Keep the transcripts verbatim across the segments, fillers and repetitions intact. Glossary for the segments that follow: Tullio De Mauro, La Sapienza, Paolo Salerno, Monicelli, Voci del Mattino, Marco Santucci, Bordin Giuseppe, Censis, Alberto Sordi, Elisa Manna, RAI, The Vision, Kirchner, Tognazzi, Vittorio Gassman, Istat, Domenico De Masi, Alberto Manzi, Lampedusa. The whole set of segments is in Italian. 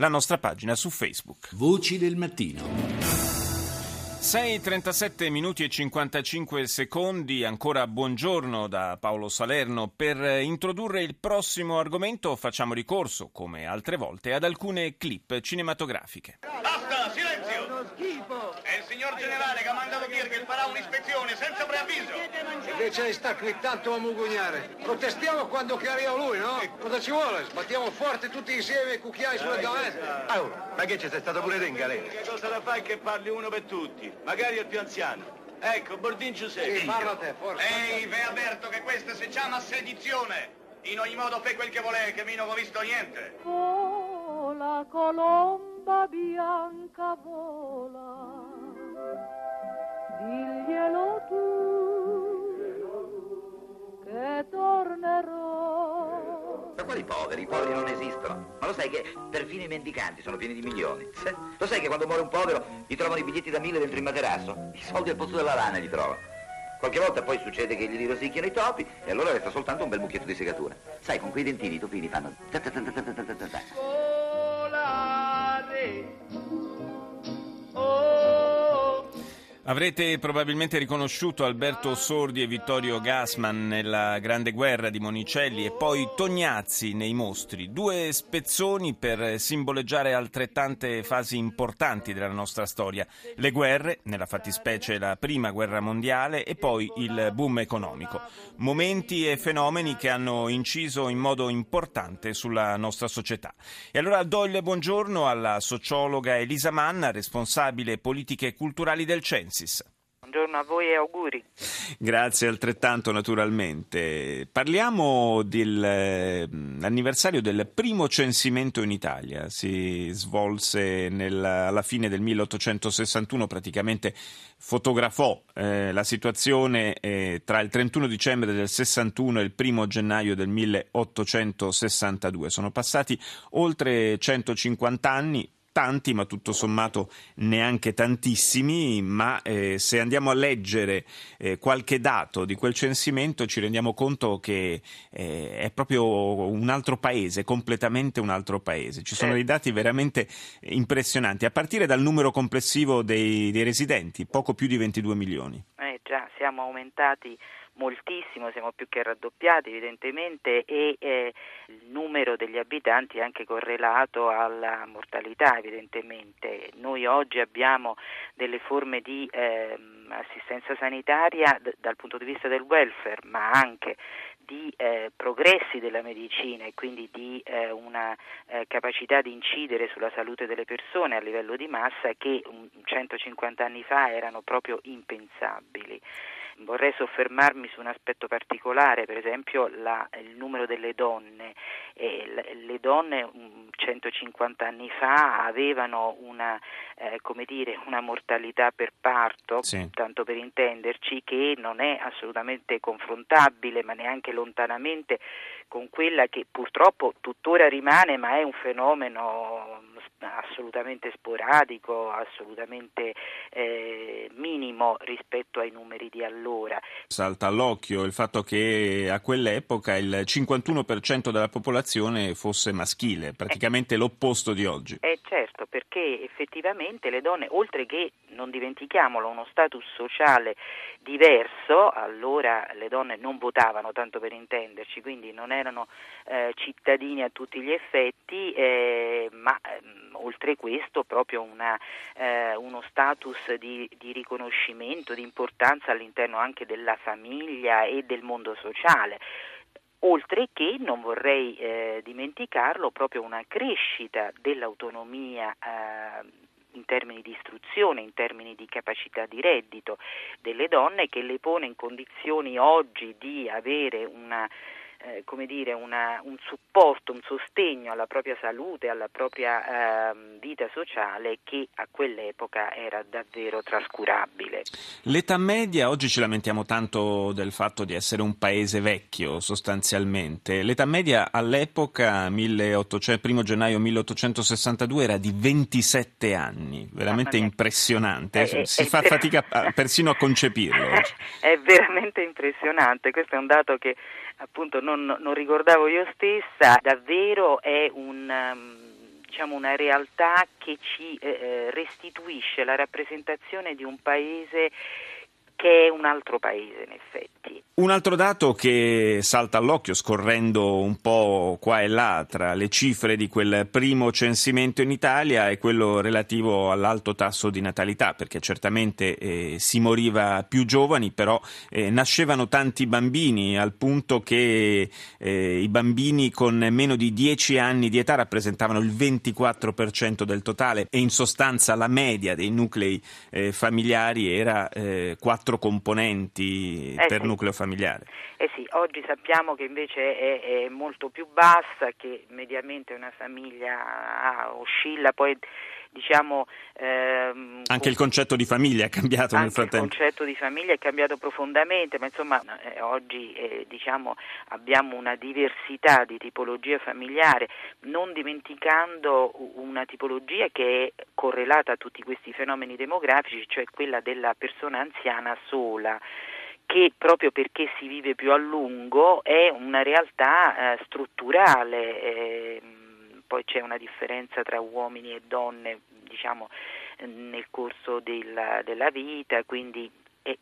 la nostra pagina su Facebook. Voci del mattino. sei e trentasette minuti e cinquantacinque secondi, ancora buongiorno da Paolo Salerno. Per introdurre il prossimo argomento facciamo ricorso, come altre volte, ad alcune clip cinematografiche. Basta, silenzio! È uno schifo! È il signor generale che ha mandato Kirchner, farà un'ispezione senza preavviso! Invece sta qui tanto a mugugnare. Protestiamo quando chiariamo lui, no? Cosa ci vuole? Sbattiamo forte tutti insieme i cucchiai sulle gavette. Allora, ma che c'è, sei stato pure te in galera? Che cosa da fare che parli uno per tutti? Magari è il più anziano. Ecco, Bordin Giuseppe. Sì, parla te, forza. Ehi, ve avverto che questa si chiama sedizione. In ogni modo, fai quel che vuole, che meno ho visto niente. Vola, colomba bianca, vola. Diglielo tu, che tornerò. Ma quali poveri? I poveri non esistono. Ma lo sai che perfino i mendicanti sono pieni di milioni? Lo sai che quando muore un povero gli trovano i biglietti da mille dentro il materasso? I soldi al posto della lana li trovano. Qualche volta poi succede che gli rosicchiano i topi e allora resta soltanto un bel mucchietto di segatura. Sai, con quei dentini i topini fanno... Avrete probabilmente riconosciuto Alberto Sordi e Vittorio Gassman nella Grande Guerra di Monicelli e poi Tognazzi nei Mostri, due spezzoni per simboleggiare altrettante fasi importanti della nostra storia, le guerre, nella fattispecie la prima guerra mondiale e poi il boom economico, momenti e fenomeni che hanno inciso in modo importante sulla nostra società. E allora do il buongiorno alla sociologa Elisa Manna, responsabile politiche e culturali del Censis. Buongiorno a voi e auguri. Grazie altrettanto, naturalmente. Parliamo dell'anniversario del primo censimento in Italia. Si svolse nel, alla fine del milleottocentosessantuno, praticamente fotografò eh, la situazione eh, tra il trentuno dicembre del sessantuno e il primo gennaio del milleottocentosessantadue. Sono passati oltre centocinquanta anni. Tanti, ma tutto sommato neanche tantissimi, ma eh, se andiamo a leggere eh, qualche dato di quel censimento ci rendiamo conto che eh, è proprio un altro paese, completamente un altro paese. Ci sono dei dati veramente impressionanti, a partire dal numero complessivo dei, dei residenti, poco più di ventidue milioni. Eh già, siamo aumentati moltissimo, siamo più che raddoppiati evidentemente, e eh, il numero degli abitanti è anche correlato alla mortalità evidentemente. Noi oggi abbiamo delle forme di eh, assistenza sanitaria d- dal punto di vista del welfare, ma anche di eh, progressi della medicina e quindi di eh, una eh, capacità di incidere sulla salute delle persone a livello di massa che um, centocinquanta anni fa erano proprio impensabili. Vorrei soffermarmi su un aspetto particolare, per esempio la, il numero delle donne. Eh, le donne centocinquanta anni fa avevano una, eh, come dire, una mortalità per parto, sì, tanto per intenderci, che non è assolutamente confrontabile, ma neanche lontanamente, con quella che purtroppo tuttora rimane, ma è un fenomeno assolutamente sporadico, assolutamente eh, minimo rispetto ai numeri di allora. Salta all'occhio il fatto che a quell'epoca il cinquantuno per cento della popolazione fosse maschile, praticamente eh, l'opposto di oggi. Eh certo, perché effettivamente le donne, oltre che, non dimentichiamolo, uno status sociale diverso, allora le donne non votavano, tanto per intenderci, quindi non erano eh, cittadini a tutti gli effetti, eh, ma ehm, oltre questo proprio una, eh, uno status di, di riconoscimento, di importanza all'interno anche della famiglia e del mondo sociale. Oltre che, non vorrei eh, dimenticarlo, proprio una crescita dell'autonomia eh, in termini di istruzione, in termini di capacità di reddito delle donne, che le pone in condizioni oggi di avere una Eh, come dire, una, un supporto, un sostegno alla propria salute, alla propria eh, vita sociale, che a quell'epoca era davvero trascurabile. L'età media, oggi ci lamentiamo tanto del fatto di essere un paese vecchio sostanzialmente, l'età media all'epoca, primo gennaio milleottocentosessantadue, era di ventisette anni, veramente ah, impressionante, è, si è, fa è, fatica è, persino a concepirlo. È veramente impressionante, questo è un dato che appunto non, non ricordavo io stessa, davvero è un um, diciamo una realtà che ci eh, restituisce la rappresentazione di un paese che è un altro paese, in effetti. Un altro dato che salta all'occhio, scorrendo un po' qua e là tra le cifre di quel primo censimento in Italia, è quello relativo all'alto tasso di natalità, perché certamente eh, si moriva più giovani, però eh, nascevano tanti bambini, al punto che eh, i bambini con meno di dieci anni di età rappresentavano il ventiquattro per cento del totale, e in sostanza la media dei nuclei eh, familiari era eh, quattro componenti eh per sì. nucleo familiare. Eh sì, oggi sappiamo che invece è, è molto più bassa, che mediamente una famiglia oscilla, poi diciamo ehm, anche il concetto di famiglia è cambiato nel frattempo. Il concetto di famiglia è cambiato profondamente, ma insomma eh, oggi eh, diciamo abbiamo una diversità di tipologia familiare, non dimenticando una tipologia che è correlata a tutti questi fenomeni demografici, cioè quella della persona anziana sola, che proprio perché si vive più a lungo è una realtà eh, strutturale. Eh, Poi c'è una differenza tra uomini e donne, diciamo, nel corso della, della vita, quindi eh,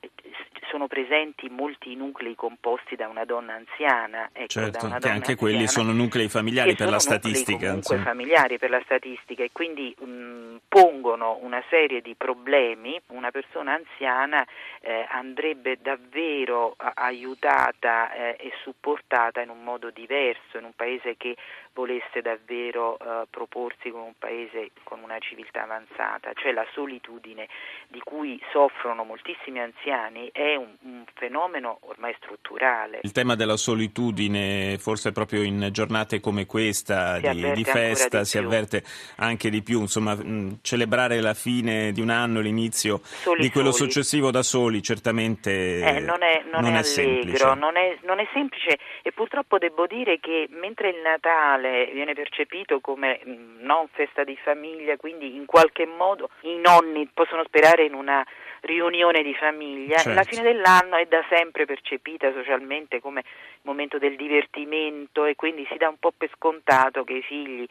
sono presenti molti nuclei composti da una donna anziana. Ecco, certo, da una che donna anche anziana, quelli sono nuclei familiari per la statistica. Comunque familiari per la statistica, e quindi mh, pongono una serie di problemi. Una persona anziana eh, andrebbe davvero aiutata eh, e supportata in un modo diverso, in un paese che volesse davvero eh, proporsi come un paese con una civiltà avanzata. Cioè la solitudine di cui soffrono moltissimi anziani è un, un fenomeno ormai strutturale. Il tema della solitudine, forse proprio in giornate come questa di, di festa, di si avverte anche di più, insomma mh, celebrare la fine di un anno, l'inizio soli, di quello soli. successivo da soli, certamente eh, non è, non non è, è semplice. Non è, non è semplice, e purtroppo devo dire che mentre il Natale viene percepito come non festa di famiglia, quindi in qualche modo i nonni possono sperare in una riunione di famiglia, certo. La fine dell'anno è da sempre percepita socialmente come il momento del divertimento, e quindi si dà un po' per scontato che i figli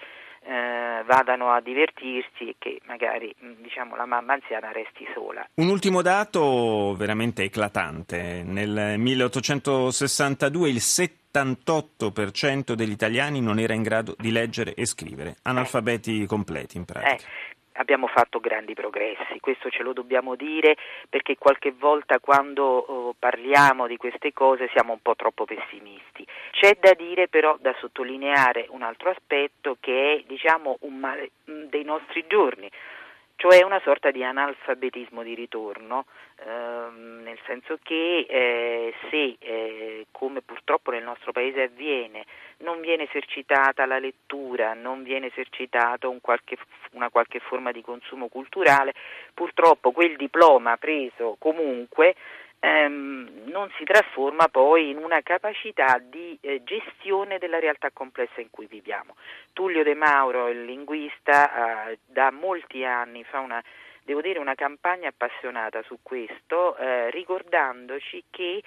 Eh, vadano a divertirsi e che magari diciamo la mamma anziana resti sola. Un ultimo dato veramente eclatante: nel milleottocentosessantadue il settantotto per cento degli italiani non era in grado di leggere e scrivere, analfabeti eh. completi in pratica. Eh. Abbiamo fatto grandi progressi, questo ce lo dobbiamo dire, perché qualche volta quando eh, parliamo di queste cose siamo un po' troppo pessimisti. C'è da dire però, da sottolineare un altro aspetto che è diciamo un male dei nostri giorni, cioè una sorta di analfabetismo di ritorno, ehm, nel senso che eh, se, eh, come purtroppo nel nostro paese avviene, non viene esercitata la lettura, non viene esercitata un qualche, una qualche forma di consumo culturale, purtroppo quel diploma preso comunque ehm, non si trasforma poi in una capacità di eh, gestione della realtà complessa in cui viviamo. Tullio De Mauro, il linguista, eh, da molti anni fa una, devo dire, una campagna appassionata su questo, eh, ricordandoci che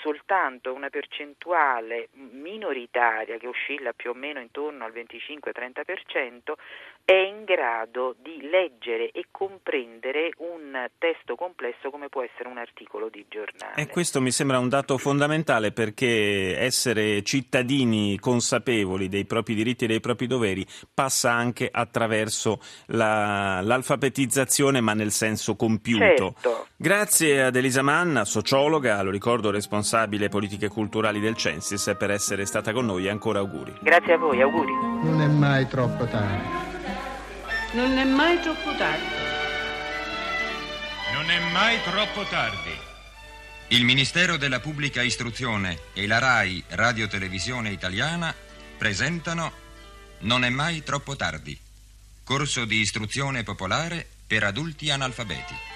soltanto una percentuale minoritaria, che oscilla più o meno intorno al venticinque trenta per cento, è in grado di leggere e comprendere un testo complesso come può essere un articolo di giornale. E questo mi sembra un dato fondamentale, perché essere cittadini consapevoli dei propri diritti e dei propri doveri passa anche attraverso la, l'alfabetizzazione, ma nel senso compiuto. Certo. Grazie ad Elisa Manna, sociologa, lo ricordo responsabile responsabile politiche culturali del Censis, per essere stata con noi. Ancora auguri. Grazie a voi, auguri. Non è mai troppo tardi. Non è mai troppo tardi. Non è mai troppo tardi. Il Ministero della Pubblica Istruzione e la RAI Radio Televisione Italiana presentano Non è mai troppo tardi, corso di istruzione popolare per adulti analfabeti.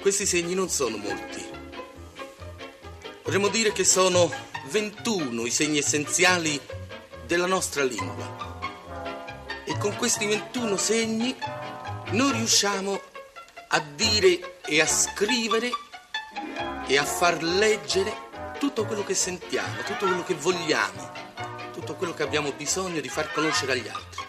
Questi segni non sono molti. Potremmo dire che sono ventuno i segni essenziali della nostra lingua. E con questi ventuno segni noi riusciamo a dire e a scrivere e a far leggere tutto quello che sentiamo, tutto quello che vogliamo, tutto quello che abbiamo bisogno di far conoscere agli altri.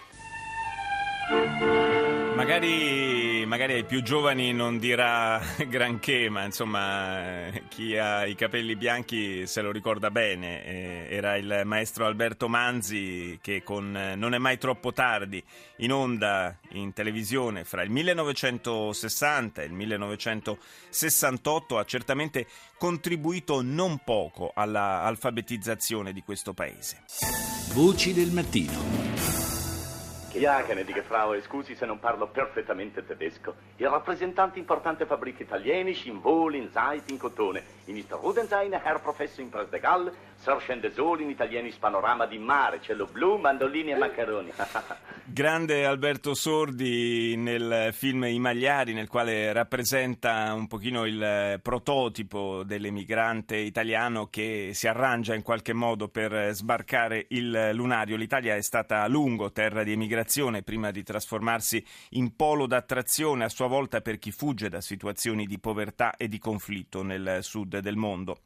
Magari, magari ai più giovani non dirà granché, ma insomma chi ha i capelli bianchi se lo ricorda bene. Eh, era il maestro Alberto Manzi che con Non è mai troppo tardi, in onda in televisione fra il millenovecentosessanta e il millenovecentosessantotto, ha certamente contribuito non poco alla alfabetizzazione di questo paese. Voci del mattino. Ja, gnädige Frau, scusi se non parlo perfettamente tedesco. Il rappresentante importante fabbriche italiane in Wohl, in Zeit, in Cotone, in Rudensein, Herr Professor in Presdegal, Sarcende Sol in italiani panorama di mare, cielo blu, mandolini e maccheroni. Grande Alberto Sordi nel film I Magliari, nel quale rappresenta un pochino il prototipo dell'emigrante italiano che si arrangia in qualche modo per sbarcare il lunario. L'Italia è stata a lungo terra di emigrazione prima di trasformarsi in polo d'attrazione a sua volta per chi fugge da situazioni di povertà e di conflitto nel sud del mondo.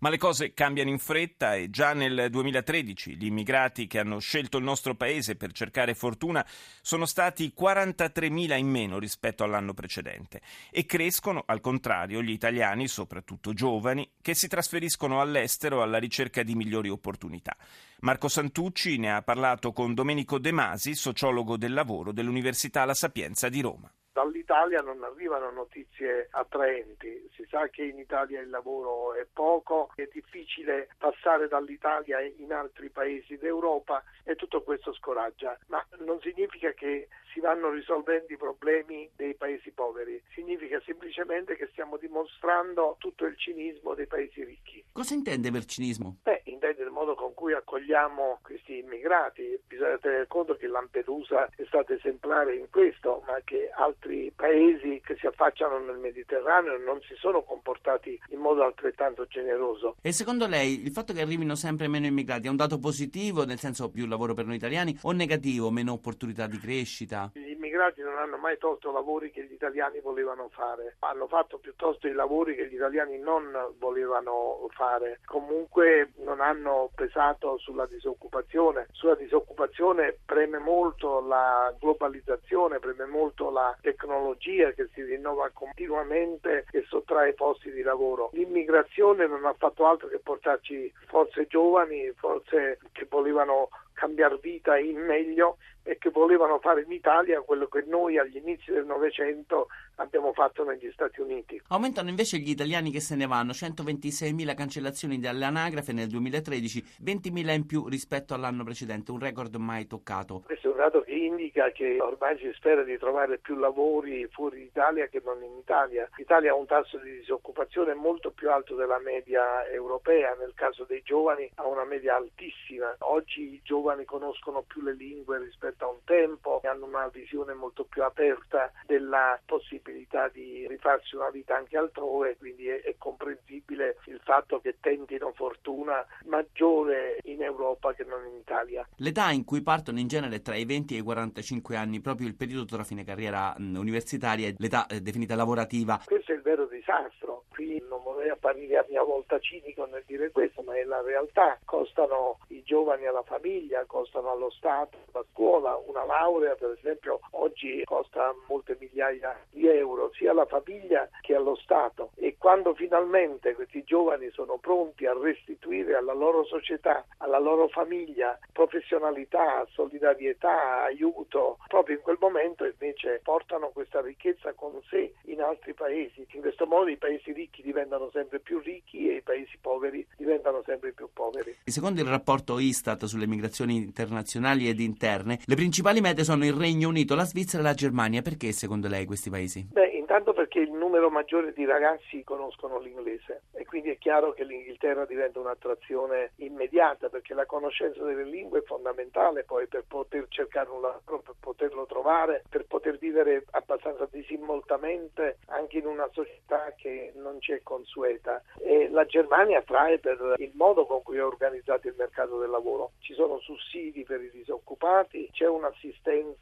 Ma le cose cambiano in fretta e già nel duemilatredici gli immigrati che hanno scelto il nostro paese per cercare fortuna sono stati quarantatremila in meno rispetto all'anno precedente, e crescono al contrario gli italiani, soprattutto giovani, che si trasferiscono all'estero alla ricerca di migliori opportunità. Marco Santucci ne ha parlato con Domenico De Masi, sociologo del lavoro dell'Università La Sapienza di Roma. Dall'Italia non arrivano notizie attraenti, si sa che in Italia il lavoro è poco, è difficile passare dall'Italia in altri paesi d'Europa e tutto questo scoraggia, ma non significa che si vanno risolvendo i problemi dei paesi poveri, significa semplicemente che stiamo dimostrando tutto il cinismo dei paesi ricchi. Cosa intende per cinismo? Beh, intende il modo con cui accogliamo questi immigrati. Bisogna tenere conto che Lampedusa è stata esemplare in questo, ma che altri altri paesi che si affacciano nel Mediterraneo non si sono comportati in modo altrettanto generoso. E secondo lei il fatto che arrivino sempre meno immigrati è un dato positivo, nel senso più lavoro per noi italiani, o negativo, meno opportunità di crescita? Gli immigrati non hanno mai tolto lavori che gli italiani volevano fare, hanno fatto piuttosto i lavori che gli italiani non volevano fare, comunque non hanno pesato sulla disoccupazione. Sulla disoccupazione preme molto la globalizzazione, preme molto la tecnologia che si rinnova continuamente e sottrae posti di lavoro. L'immigrazione non ha fatto altro che portarci forze giovani, forze che volevano cambiare vita in meglio e che volevano fare in Italia quello che noi agli inizi del Novecento abbiamo fatto negli Stati Uniti. Aumentano invece gli italiani che se ne vanno, centoventiseimila cancellazioni dall'anagrafe nel duemilatredici, ventimila in più rispetto all'anno precedente, un record mai toccato. Questo è un dato che indica che ormai si spera di trovare più lavori fuori d'Italia che non in Italia. L'Italia ha un tasso di disoccupazione molto più alto della media europea, nel caso dei giovani ha una media altissima. Oggi i giovani conoscono più le lingue rispetto a un tempo, hanno una visione molto più aperta della possibilità di rifarsi una vita anche altrove, quindi è, è comprensibile il fatto che tentino fortuna maggiore in Europa che non in Italia. L'età in cui partono in genere è tra i venti e i quarantacinque anni, proprio il periodo tra fine carriera mh, universitaria e l'età eh, definita lavorativa. Questo è il vero disastro, qui non vorrei apparire a mia volta cinico nel dire questo, ma è la realtà. Costano i giovani alla famiglia, costano allo Stato, alla scuola, una laurea per esempio oggi costa molte migliaia di euro. Euro, sia alla famiglia che allo Stato, e quando finalmente questi giovani sono pronti a restituire alla loro società, alla loro famiglia, professionalità, solidarietà, aiuto, proprio in quel momento invece portano questa ricchezza con sé in altri paesi. In questo modo i paesi ricchi diventano sempre più ricchi e i paesi poveri diventano sempre più poveri. E secondo il rapporto Istat sulle migrazioni internazionali ed interne, le principali mete sono il Regno Unito, la Svizzera e la Germania. Perché secondo lei questi paesi? Beh, intanto perché il numero maggiore di ragazzi conoscono l'inglese e quindi è chiaro che l'Inghilterra diventa un'attrazione immediata, perché la conoscenza delle lingue è fondamentale poi per poter cercare un lavoro, per poterlo trovare, per poter vivere abbastanza disinvoltamente anche in una società che non ci è consueta. E la Germania attrae per il modo con cui è organizzato il mercato del lavoro. Ci sono sussidi per i disoccupati, c'è un'assistenza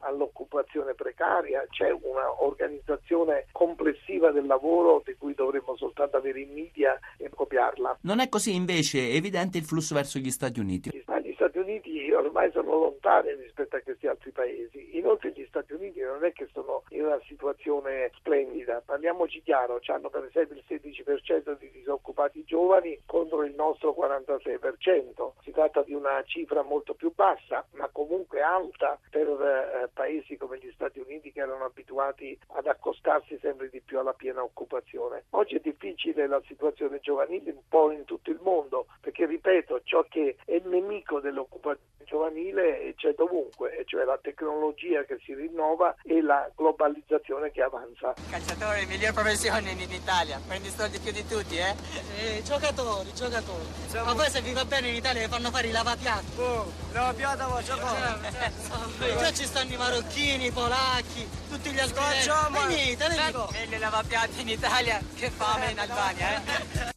all'occupazione precaria, c'è una organizzazione complessiva del lavoro di cui dovremmo soltanto avere i media e copiarla. Non è così invece evidente il flusso verso gli Stati Uniti. Gli Stati Uniti ormai sono lontani rispetto a questi altri paesi, inoltre gli Stati Uniti non è che sono in una situazione splendida, parliamoci chiaro, hanno per esempio il sedici per cento di disoccupati giovani contro il nostro quarantasei per cento, si tratta di una cifra molto più bassa ma comunque alta per eh, paesi come gli Stati Uniti che erano abituati ad accostarsi sempre di più alla piena occupazione. Oggi è difficile la situazione giovanile un po' in tutto il mondo perché, ripeto, ciò che è nemico dell'occupazione giovanile c'è dovunque, e cioè la tecnologia che si rinnova e la globalizzazione che avanza. Calciatore, miglior professione in Italia, prendi soldi più di tutti, eh? eh giocatori, giocatori. Gio- Ma poi se vi va bene in Italia vi fanno fare i lavapiatti. Oh, lavapiatti, voi, giocatori. Già ci stanno i marocchini, polacchi, tutti gli altri. Venite, venite. E le lavapiatti in Italia, che fame in Albania, eh?